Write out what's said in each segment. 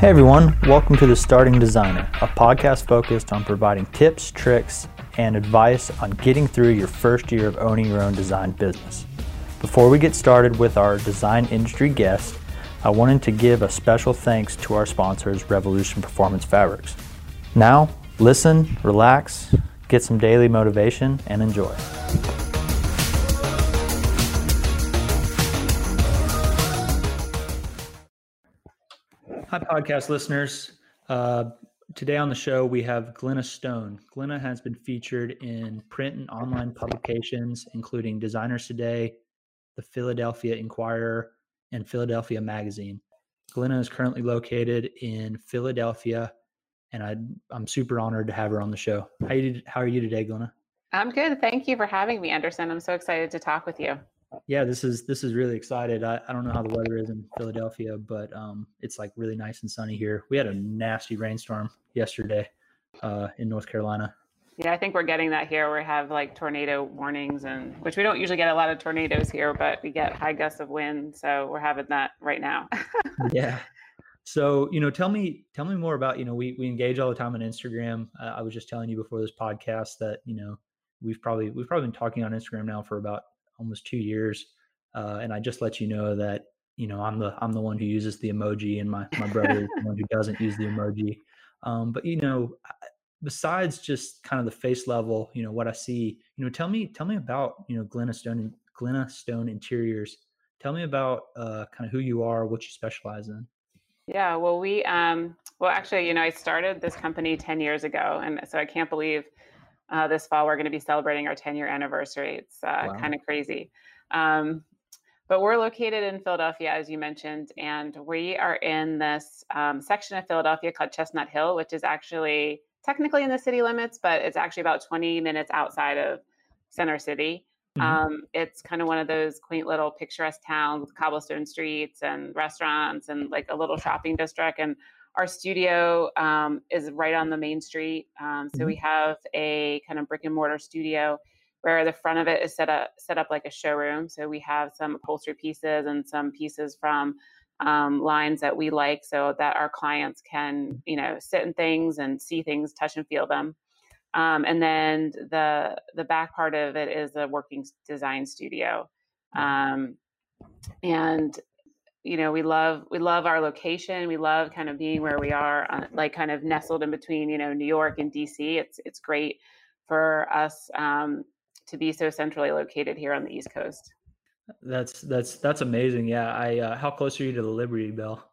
Hey everyone, welcome to The Starting Designer, a podcast focused on providing tips, tricks, and advice on getting through your first year of owning your own design business. Before we get started with our design industry guest, I wanted to give a special thanks to our sponsors, Revolution Performance Fabrics. Now, listen, relax, get some daily motivation, and enjoy. Hi, podcast listeners. Today on the show, we have Glenna Stone. Glenna has been featured in print and online publications, including Designers Today, the Philadelphia Inquirer, and Philadelphia Magazine. Glenna is currently located in Philadelphia, and I'm super honored to have her on the show. How are you today, Glenna? I'm good. Thank you for having me, Anderson. I'm so excited to talk with you. Yeah, this is really exciting. I don't know how the weather is in Philadelphia, but it's like really nice and sunny here. We had a nasty rainstorm yesterday in North Carolina. Yeah, I think we're getting that here. We have like tornado warnings, which we don't usually get a lot of tornadoes here, but we get high gusts of wind, so we're having that right now. Yeah. So, tell me more about, we engage all the time on Instagram. I was just telling you before this podcast that, we've probably been talking on Instagram now for about almost 2 years. And I just let you know that, I'm the one who uses the emoji and my brother is the one who doesn't use the emoji. But, besides just kind of the face level, what I see, tell me about, Glenna Stone Interiors. Tell me about kind of who you are, what you specialize in. Yeah, well, we, I started this company 10 years ago. And so I can't believe this fall, we're going to be celebrating our 10-year anniversary. It's wow. Kind of crazy. But we're located in Philadelphia, as you mentioned, and we are in this section of Philadelphia called Chestnut Hill, which is actually technically in the city limits, but it's actually about 20 minutes outside of Center City. Mm-hmm. It's kind of one of those quaint little picturesque towns with cobblestone streets and restaurants and like a little shopping district. And our studio is right on the main street. So we have a kind of brick and mortar studio where the front of it is set up like a showroom. So we have some upholstery pieces and some pieces from lines that we like so that our clients can, sit in things and see things, touch and feel them. And then the back part of it is a working design studio. We love our location. We love kind of being where we are, like kind of nestled in between, New York and DC. It's great for us to be so centrally located here on the East Coast. That's amazing. Yeah. How close are you to the Liberty Bell?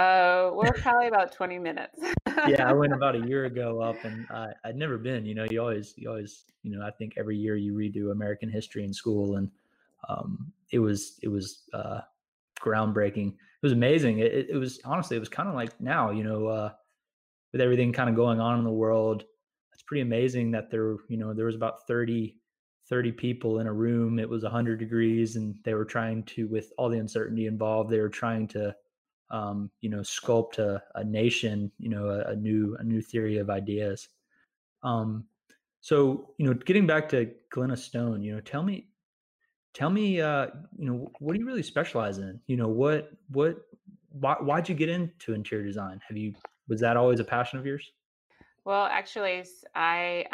Oh, we're probably about 20 minutes. Yeah. I went about a year ago up and I'd never been, you always, I think every year you redo American history in school and it was groundbreaking. It was amazing. It was kind of like now, with everything kind of going on in the world, it's pretty amazing that there was about 30 people in a room. It was 100 degrees and they were trying to, with all the uncertainty involved, they were trying to, sculpt a nation, a new theory of ideas. So, getting back to Glenna Stone, tell me, what do you really specialize in? Why'd you get into interior design? Was that always a passion of yours? Well, actually, I,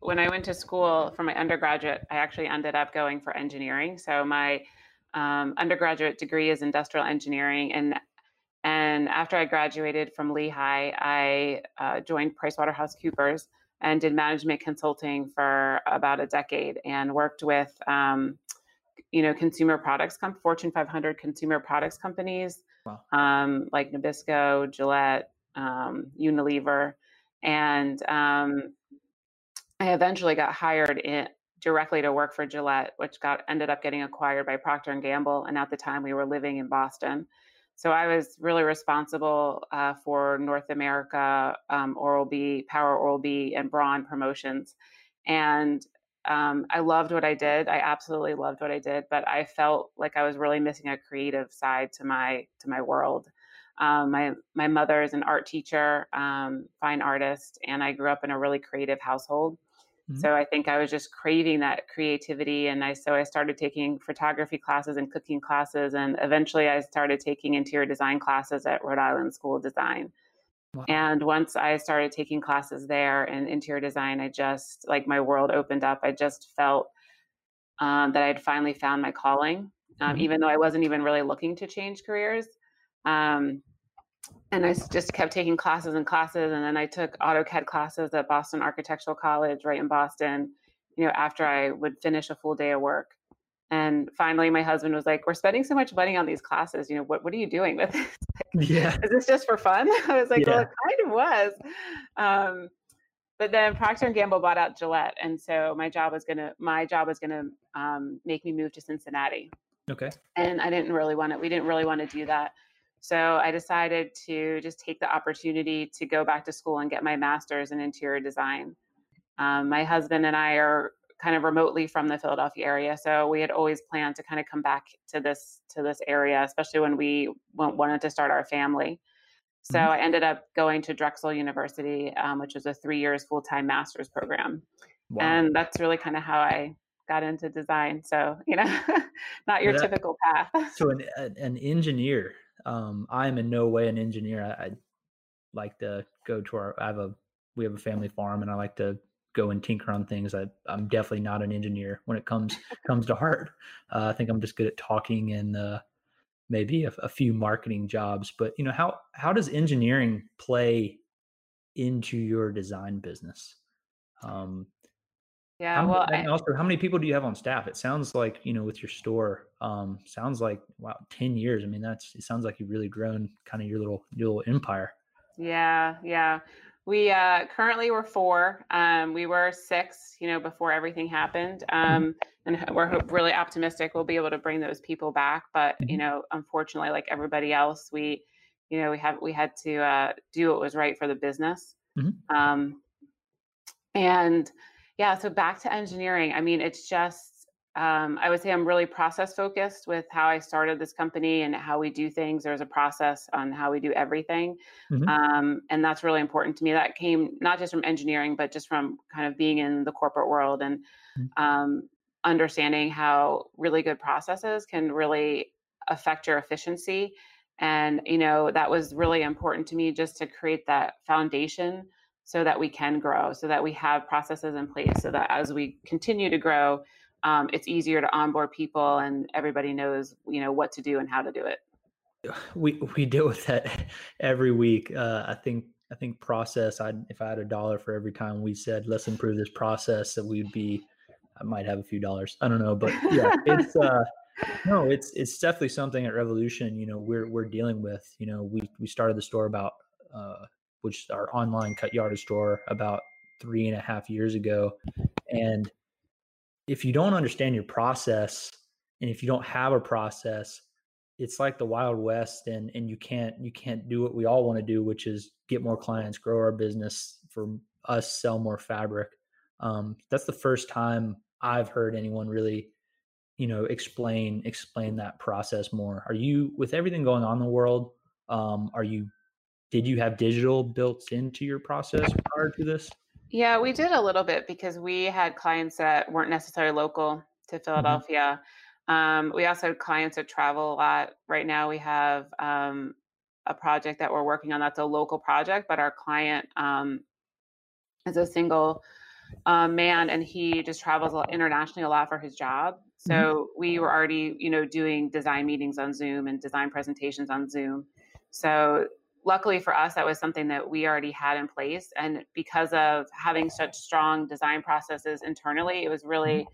when I went to school for my undergraduate, I actually ended up going for engineering. So my undergraduate degree is industrial engineering. And after I graduated from Lehigh, I joined PricewaterhouseCoopers and did management consulting for about a decade and worked with, consumer products, Fortune 500 consumer products companies, wow. Like Nabisco, Gillette, Unilever. And I eventually got hired directly to work for Gillette, which ended up getting acquired by Procter & Gamble. And at the time we were living in Boston. So I was really responsible for North America, Oral-B, Power Oral-B, and Braun promotions. And I loved what I did. I absolutely loved what I did, but I felt like I was really missing a creative side to my world. My mother is an art teacher, fine artist, and I grew up in a really creative household. Mm-hmm. So I think I was just craving that creativity. And so I started taking photography classes and cooking classes. And eventually I started taking interior design classes at Rhode Island School of Design. Wow. And once I started taking classes there in interior design, I just, like, my world opened up. I just felt that I'd finally found my calling, mm-hmm. even though I wasn't even really looking to change careers. And I just kept taking classes and classes. And then I took AutoCAD classes at Boston Architectural College right in Boston, after I would finish a full day of work. And finally, my husband was like, "We're spending so much money on these classes. What are you doing with this? Is this just for fun?" I was like, "Well, it kind of was." But then Procter & Gamble bought out Gillette. And so my job was going to make me move to Cincinnati. Okay. And we didn't really want to do that. So I decided to just take the opportunity to go back to school and get my master's in interior design. My husband and I are kind of remotely from the Philadelphia area, so we had always planned to kind of come back to this area, especially when we wanted to start our family. So mm-hmm. I ended up going to Drexel University, which was a 3 years full-time master's program. Wow. And that's really kind of how I got into design. So, not your typical path. So an engineer. I am in no way an engineer. I like to go to we have a family farm, and I like to go and tinker on things. I'm definitely not an engineer when it comes to heart. I think I'm just good at talking and maybe a few marketing jobs. But how does engineering play into your design business? How many people do you have on staff? It sounds like, with your store, sounds like, wow, 10 years. I mean, it sounds like you've really grown kind of your little empire. Yeah. Yeah. We, currently we're four. We were six, before everything happened. And we're really optimistic we'll be able to bring those people back. But, unfortunately, like everybody else, we had to do what was right for the business. Mm-hmm. So back to engineering. I mean, it's just, I would say I'm really process focused with how I started this company and how we do things. There's a process on how we do everything. Mm-hmm. And that's really important to me. That came not just from engineering, but just from kind of being in the corporate world and mm-hmm. Understanding how really good processes can really affect your efficiency. And, that was really important to me, just to create that foundation so that we can grow, so that we have processes in place, so that as we continue to grow, it's easier to onboard people and everybody knows, what to do and how to do it. We deal with that every week. I think process, if I had $1 for every time we said, "Let's improve this process," that I might have a few dollars. I don't know, but yeah, it's, it's definitely something at Revolution, we're dealing with. We started the store about, which is our online cut yardage store, about 3.5 years ago. And if you don't understand your process, and if you don't have a process, it's like the Wild West, and you can't do what we all want to do, which is get more clients, grow our business, for us, sell more fabric. That's the first time I've heard anyone really, explain that process more. Are you, with everything going on in the world, did you have digital built into your process prior to this? Yeah, we did a little bit, because we had clients that weren't necessarily local to Philadelphia. Mm-hmm. We also had clients that travel a lot. Right now we have a project that we're working on that's a local project, but our client is a single man, and he just travels internationally a lot for his job. So mm-hmm. we were already, doing design meetings on Zoom and design presentations on Zoom. So luckily for us, that was something that we already had in place. And because of having such strong design processes internally, it was really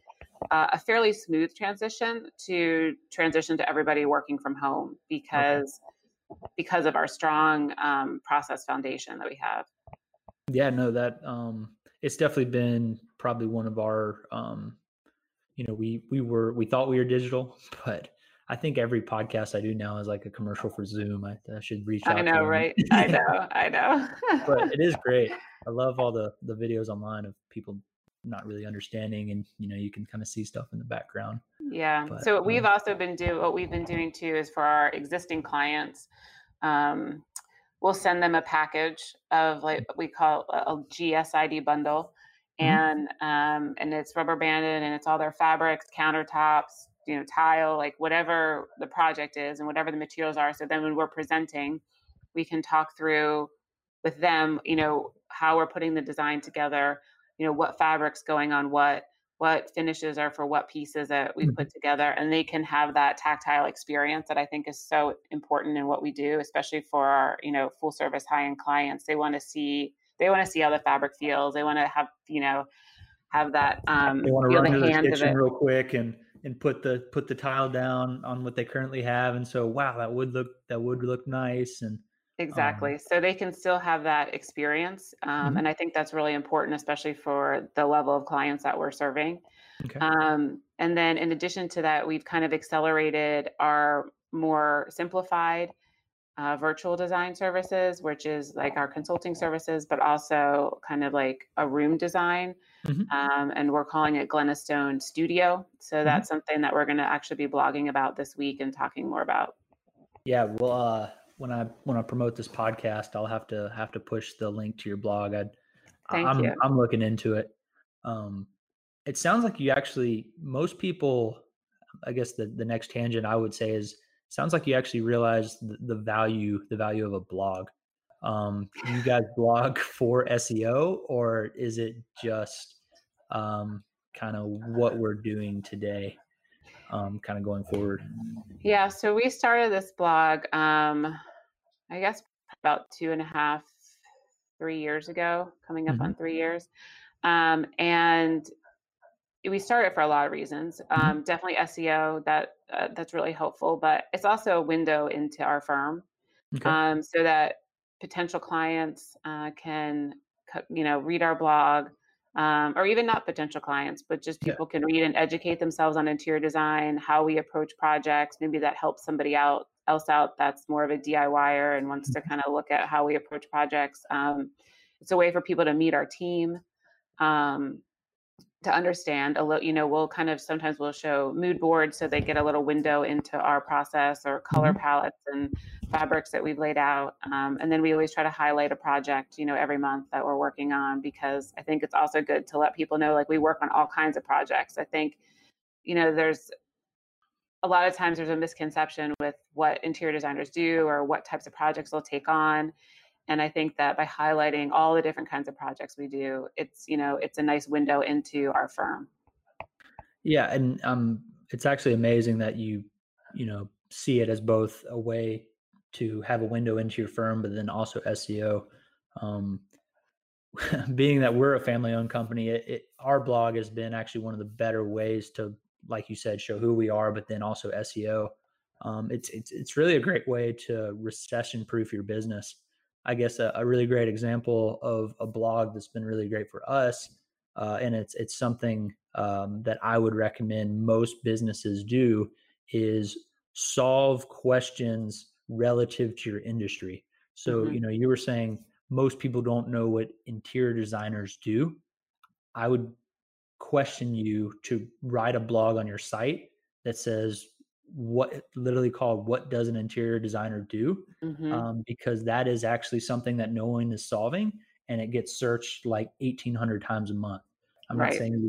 a fairly smooth transition to everybody working from home because of our strong process foundation that we have. Yeah, no, that it's definitely been probably one of our, we thought we were digital, but I think every podcast I do now is like a commercial for Zoom. I should reach out. I know, to them. Right? I know. But it is great. I love all the videos online of people not really understanding, and you can kind of see stuff in the background. Yeah. But, so we've also been doing too is, for our existing clients, we'll send them a package of, like, we call a GSID bundle. and it's rubber banded, and it's all their fabrics, countertops, you know, tile, like whatever the project is and whatever the materials are. So then when we're presenting, we can talk through with them, you know, how we're putting the design together, you know, what fabric's going on, what finishes are for what pieces that we put together. And they can have that tactile experience that I think is so important in what we do, especially for our, you know, full service high-end clients. They want to see how the fabric feels. They want to have, you know, have that, they want to run the hand of it real quick and put the tile down on what they currently have. And so, wow, that would look nice. And exactly. So they can still have that experience. And I think that's really important, especially for the level of clients that we're serving. Okay. And then in addition to that, we've kind of accelerated our more simplified virtual design services, which is like our consulting services, but also kind of like a room design. And we're calling it Glenna Stone Studio. So that's something that we're going to actually be blogging about this week and talking more about. Yeah. Well, when I promote this podcast, I'll have to push the link to your blog. I'm looking into it. It sounds like you actually, most people, I guess the next tangent I would say is, sounds like you actually realized the value of a blog. Do you guys blog for SEO, or is it just kind of what we're doing today, kind of going forward? Yeah, so we started this blog, I guess about 3 years ago, coming up on 3 years. And we started for a lot of reasons. Definitely SEO, that's really helpful, but it's also a window into our firm, so that potential clients can, you know, read our blog, or even not potential clients, but just people can read and educate themselves on interior design, how we approach projects. Maybe that helps somebody else out that's more of a DIYer and wants to kind of look at how we approach projects. It's a way for people to meet our team. To understand a little, you know, sometimes we'll show mood boards so they get a little window into our process, or color palettes and fabrics that we've laid out. And then we always try to highlight a project, you know, every month that we're working on, because I think it's also good to let people know, like, we work on all kinds of projects. I think, you know, there's a lot of times there's a misconception with what interior designers do or what types of projects they'll take on. And I think that by highlighting all the different kinds of projects we do, it's, you know, it's a nice window into our firm. Yeah. And it's actually amazing that you see it as both a way to have a window into your firm, but then also SEO. Being that we're a family-owned company, our blog has been actually one of the better ways to, like you said, show who we are, but then also SEO. It's really a great way to recession-proof your business. I guess a really great example of a blog that's been really great for us, and it's something that I would recommend most businesses do, is solve questions relative to your industry. So, you know, you were saying most people don't know what interior designers do. I would question you to write a blog on your site that says, what does an interior designer do? Because that is actually something that no one is solving, and it gets searched like 1,800 times a month. I'm not saying you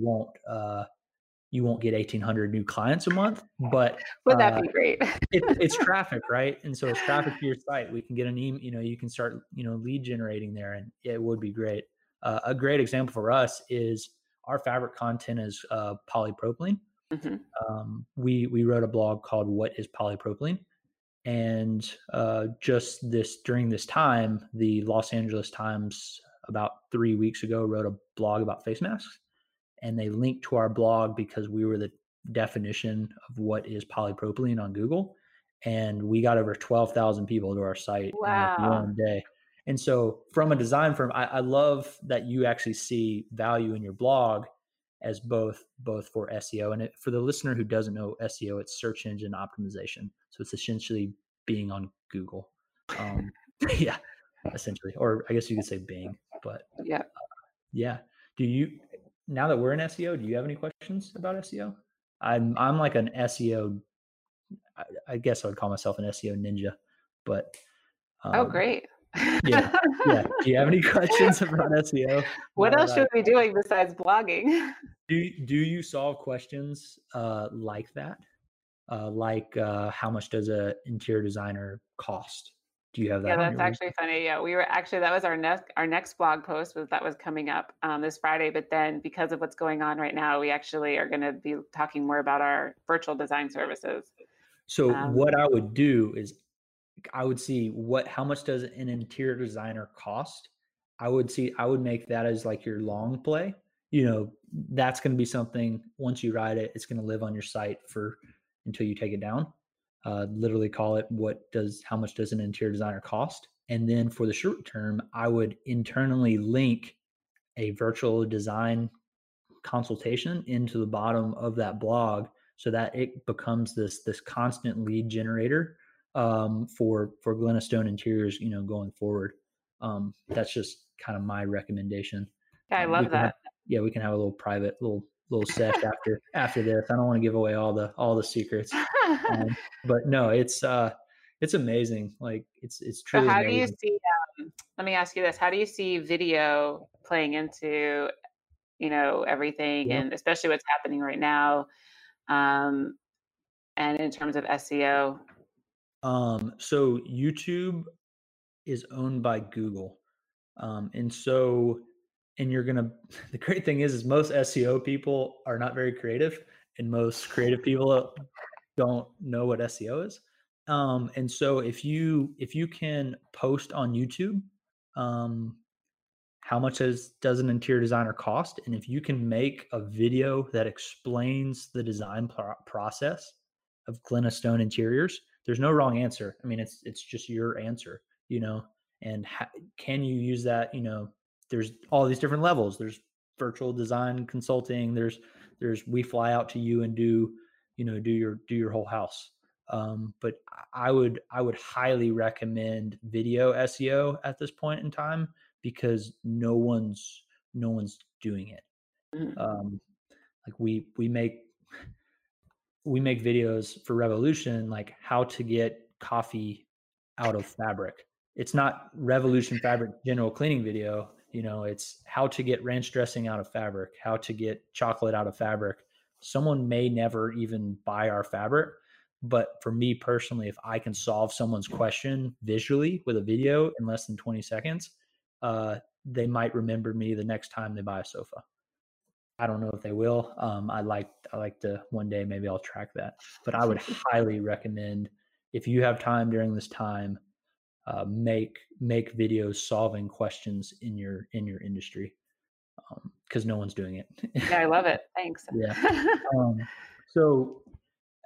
won't get 1,800 new clients a month, but would that be great? it's traffic, right? And so it's traffic to your site. We can get an email, you know, you can start, you know, lead generating there, and it would be great. A great example for us is our fabric content is polypropylene. We wrote a blog called "What is Polypropylene?" And just this during this time, the Los Angeles Times about 3 weeks ago wrote a blog about face masks, and they linked to our blog because we were the definition of what is polypropylene on Google, and we got over 12,000 people to our site in one day. And so, from a design firm, I love that you actually see value in your blog as both for SEO, and for the listener who doesn't know SEO, it's search engine optimization. So it's essentially being on Google. Essentially, or I guess you could say Bing, but yeah. Now that we're in SEO, do you have any questions about SEO? I'm like an SEO, I guess I would call myself an SEO ninja, but. Oh, great. Yeah. Do you have any questions about SEO? What else should we be doing besides blogging? Do you solve questions like that? How much does an interior designer cost? Do you have that? Yeah, that's actually funny. Yeah, we were actually, that was our next blog post that was coming up this Friday. But then because of what's going on right now, we actually are going to be talking more about our virtual design services. So what I would do is I would see how much does an interior designer cost? I would make that as like your long play. You know, that's going to be something once you write it, it's going to live on your site until you take it down. Literally call it how much does an interior designer cost? And then for the short term, I would internally link a virtual design consultation into the bottom of that blog so that it becomes this constant lead generator for Glenna Stone Interiors, you know, going forward. That's just kind of my recommendation. Yeah, I love that. We can have a little private little set after this. I don't want to give away all the secrets, but no, it's amazing. Like it's truly. So how amazing. Do you see? Let me ask you this: how do you see video playing into, you know, everything, and especially what's happening right now, and in terms of SEO? So YouTube is owned by Google, and you're going to, the great thing is most SEO people are not very creative and most creative people don't know what SEO is. And so if you can post on YouTube, how much does an interior designer cost? And if you can make a video that explains the design process of Glenna Stone Interiors, there's no wrong answer. I mean, it's just your answer, you know, and can you use that, you know, there's all these different levels. There's virtual design consulting. There's we fly out to you and do your whole house. But I would highly recommend video SEO at this point in time because no one's doing it. Like we make videos for Revolution, like how to get coffee out of fabric. It's not Revolution Fabric general cleaning video. You know, it's how to get ranch dressing out of fabric, how to get chocolate out of fabric. Someone may never even buy our fabric, but for me personally, if I can solve someone's question visually with a video in less than 20 seconds, they might remember me the next time they buy a sofa. I don't know if they will. I like to one day, maybe I'll track that, but I would highly recommend if you have time during this time, make videos solving questions in your industry because no one's doing it. Yeah, I love it. Thanks. Yeah. So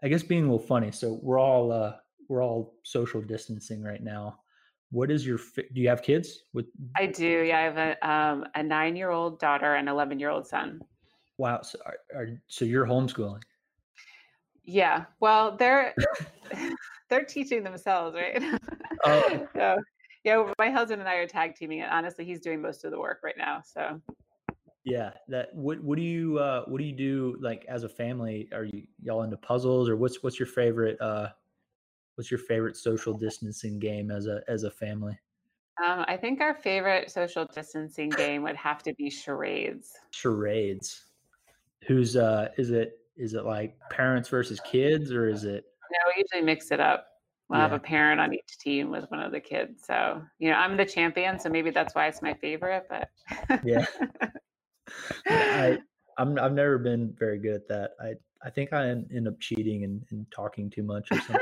I guess being a little funny. So we're all social distancing right now. What is your? Do you have kids? I do. Yeah, I have a 9-year-old daughter and 11-year-old son. Wow. So so you're homeschooling. Yeah. Well, they're. They're teaching themselves, right? Oh. So, yeah, my husband and I are tag teaming it. Honestly, he's doing most of the work right now. So, yeah, that. What do you do like as a family? Are y'all into puzzles, or what's your favorite? What's your favorite social distancing game as a family? I think our favorite social distancing game would have to be charades. Charades. Who's is it like parents versus kids, or is it? No, we usually mix it up. We'll have a parent on each team with one of the kids. So, you know, I'm the champion, so maybe that's why it's my favorite, but yeah. I've never been very good at that. I think I end up cheating and talking too much or something.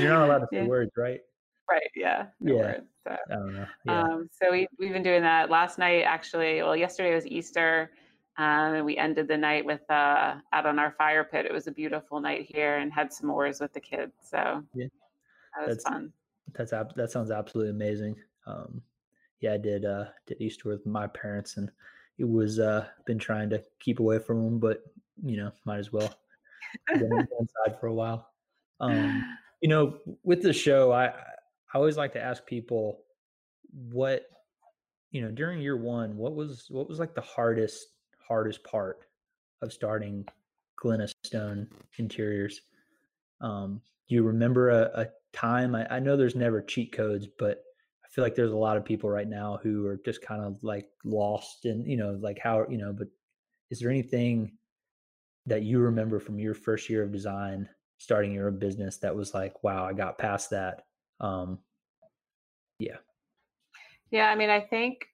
You're not allowed to say words, right? Right, yeah. No words, so. I don't know. Yeah. So we've been doing that. Last night actually, well, yesterday was Easter. And we ended the night with out on our fire pit. It was a beautiful night here, and had s'mores with the kids. So yeah, that's fun. That sounds absolutely amazing. Yeah, I did Easter with my parents, and it was been trying to keep away from them, but you know, might as well. I've been inside for a while. You know, with the show, I always like to ask people what you know during year one. What was like the hardest part of starting Glenna Stone Interiors? Do you remember a time? I know there's never cheat codes, but I feel like there's a lot of people right now who are just kind of like lost and, you know, like how, you know, but is there anything that you remember from your first year of design, starting your own business, that was like, wow, I got past that? Yeah. I mean, I think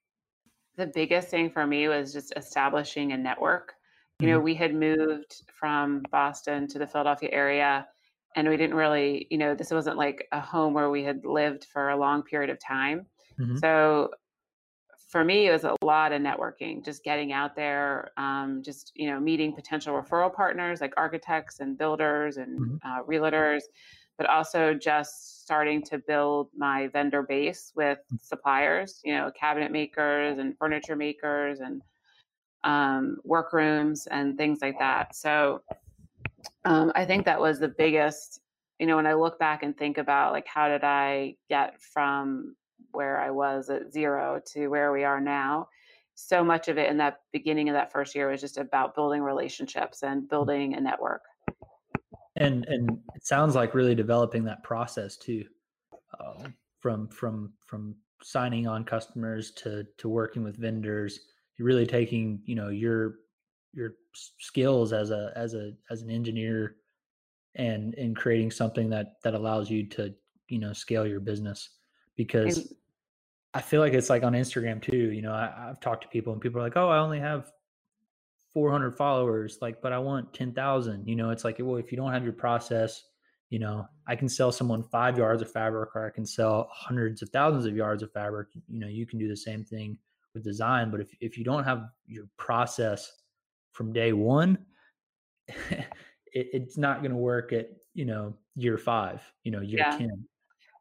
the biggest thing for me was just establishing a network. You know, we had moved from Boston to the Philadelphia area, and we didn't really, you know, this wasn't like a home where we had lived for a long period of time. Mm-hmm. So for me, it was a lot of networking, just getting out there, just, you know, meeting potential referral partners like architects and builders and realtors, but also just starting to build my vendor base with suppliers, you know, cabinet makers and furniture makers and workrooms and things like that. So I think that was the biggest, you know, when I look back and think about like, how did I get from where I was at zero to where we are now? So much of it in that beginning of that first year was just about building relationships and building a network. And it sounds like really developing that process too, from signing on customers to working with vendors, really taking, you know, your skills as an engineer and creating something that allows you to, you know, scale your business. Because I feel like it's like on Instagram too, you know, I've talked to people and people are like, oh, I only have 400 followers, like, but I want 10,000, you know. It's like, well, if you don't have your process, you know, I can sell someone 5 yards of fabric, or I can sell hundreds of thousands of yards of fabric. You know, you can do the same thing with design, but if you don't have your process from day one, it's not going to work at, you know, year five, you know, year 10.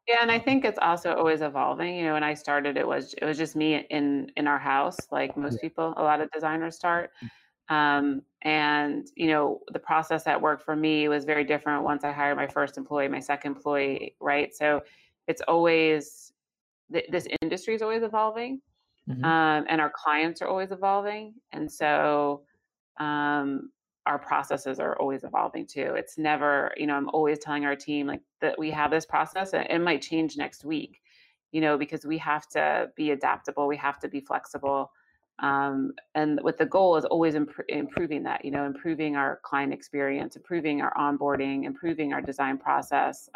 Yeah. And I think it's also always evolving. You know, when I started, it was just me in our house, like most people, a lot of designers start. And you know, the process that worked for me was very different once I hired my first employee, my second employee. Right. So it's always, this industry is always evolving. Mm-hmm. And our clients are always evolving. And so our processes are always evolving too. It's never, you know, I'm always telling our team like that we have this process and it might change next week, you know, because we have to be adaptable. We have to be flexible. And with the goal is always improving that, you know, improving our client experience, improving our onboarding, improving our design process,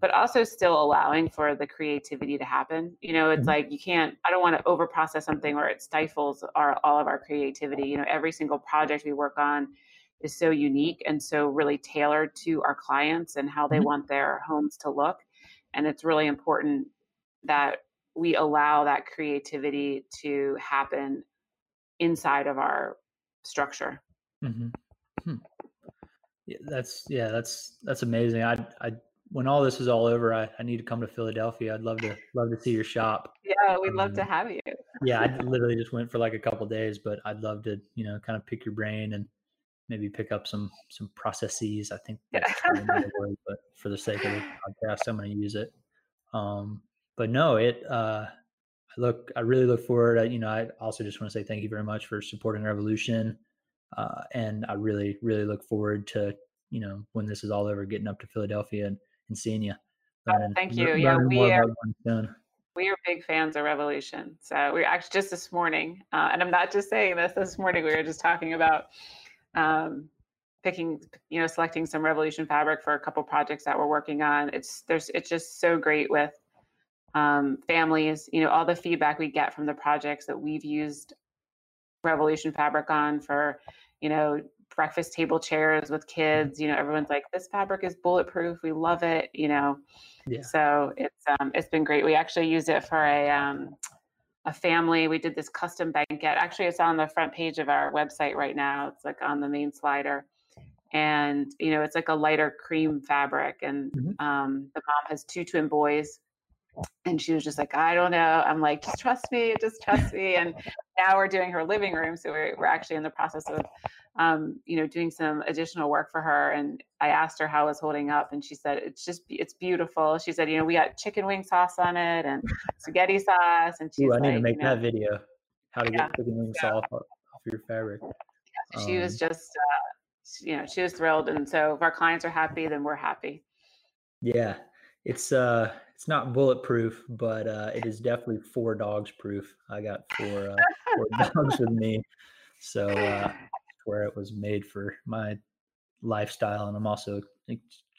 but also still allowing for the creativity to happen. You know, it's like, I don't want to overprocess something where it stifles all of our creativity. You know, every single project we work on is so unique and so really tailored to our clients and how they want their homes to look. And it's really important that we allow that creativity to happen inside of our structure. Mm-hmm. Yeah, that's amazing. When all this is all over, I need to come to Philadelphia. I'd love to see your shop. Yeah, we'd love to have you. Yeah, I literally just went for like a couple of days, but I'd love to, you know, kind of pick your brain and maybe pick up some processes. I think that's another word, but for the sake of the podcast, I'm going to use it. But no, I really look forward. You know, I also just want to say thank you very much for supporting Revolution, and I really, really look forward to, you know, when this is all over, getting up to Philadelphia and seeing you. Thank you. Yeah, we are big fans of Revolution. So we actually just this morning, and I'm not just saying this morning, we were just talking about selecting some Revolution fabric for a couple projects that we're working on. It's just so great with families, you know, all the feedback we get from the projects that we've used Revolution fabric on for, you know, breakfast table chairs with kids. You know, everyone's like, this fabric is bulletproof, we love it, you know. Yeah. So it's been great. We actually used it for a family. We did this custom banquet. Actually, it's on the front page of our website right now. It's like on the main slider. And, you know, it's like a lighter cream fabric. And the mom has two twin boys. And she was just like, I don't know. I'm like, just trust me. And now we're doing her living room. So we're actually in the process of, you know, doing some additional work for her. And I asked her how it was holding up. And she said, it's beautiful. She said, you know, we got chicken wing sauce on it and spaghetti sauce. And she's I need to make that video, how to get chicken wing sauce off your fabric. Yeah, she was just, you know, she was thrilled. And so if our clients are happy, then we're happy. Yeah. It's not bulletproof, but it is definitely four dogs proof. I got four dogs with me, so where it was made for my lifestyle, and I'm also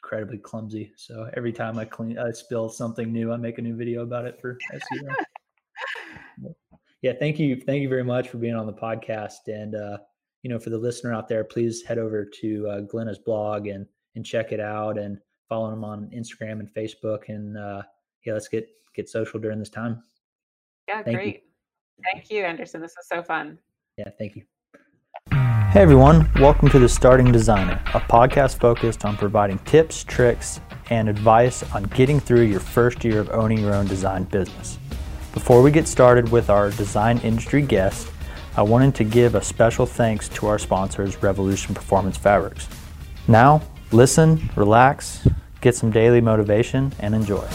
incredibly clumsy. So every time I spill something new, I make a new video about it for SEO. Yeah, thank you very much for being on the podcast, and for the listener out there, please head over to Glenna's blog and check it out, and follow him on Instagram and Facebook, and let's get social during this time. Yeah, great. Thank you, Anderson. This was so fun. Yeah, thank you. Hey everyone, welcome to The Starting Designer, a podcast focused on providing tips, tricks, and advice on getting through your first year of owning your own design business. Before we get started with our design industry guest, I wanted to give a special thanks to our sponsors, Revolution Performance Fabrics. Now, listen, relax, get some daily motivation, and enjoy.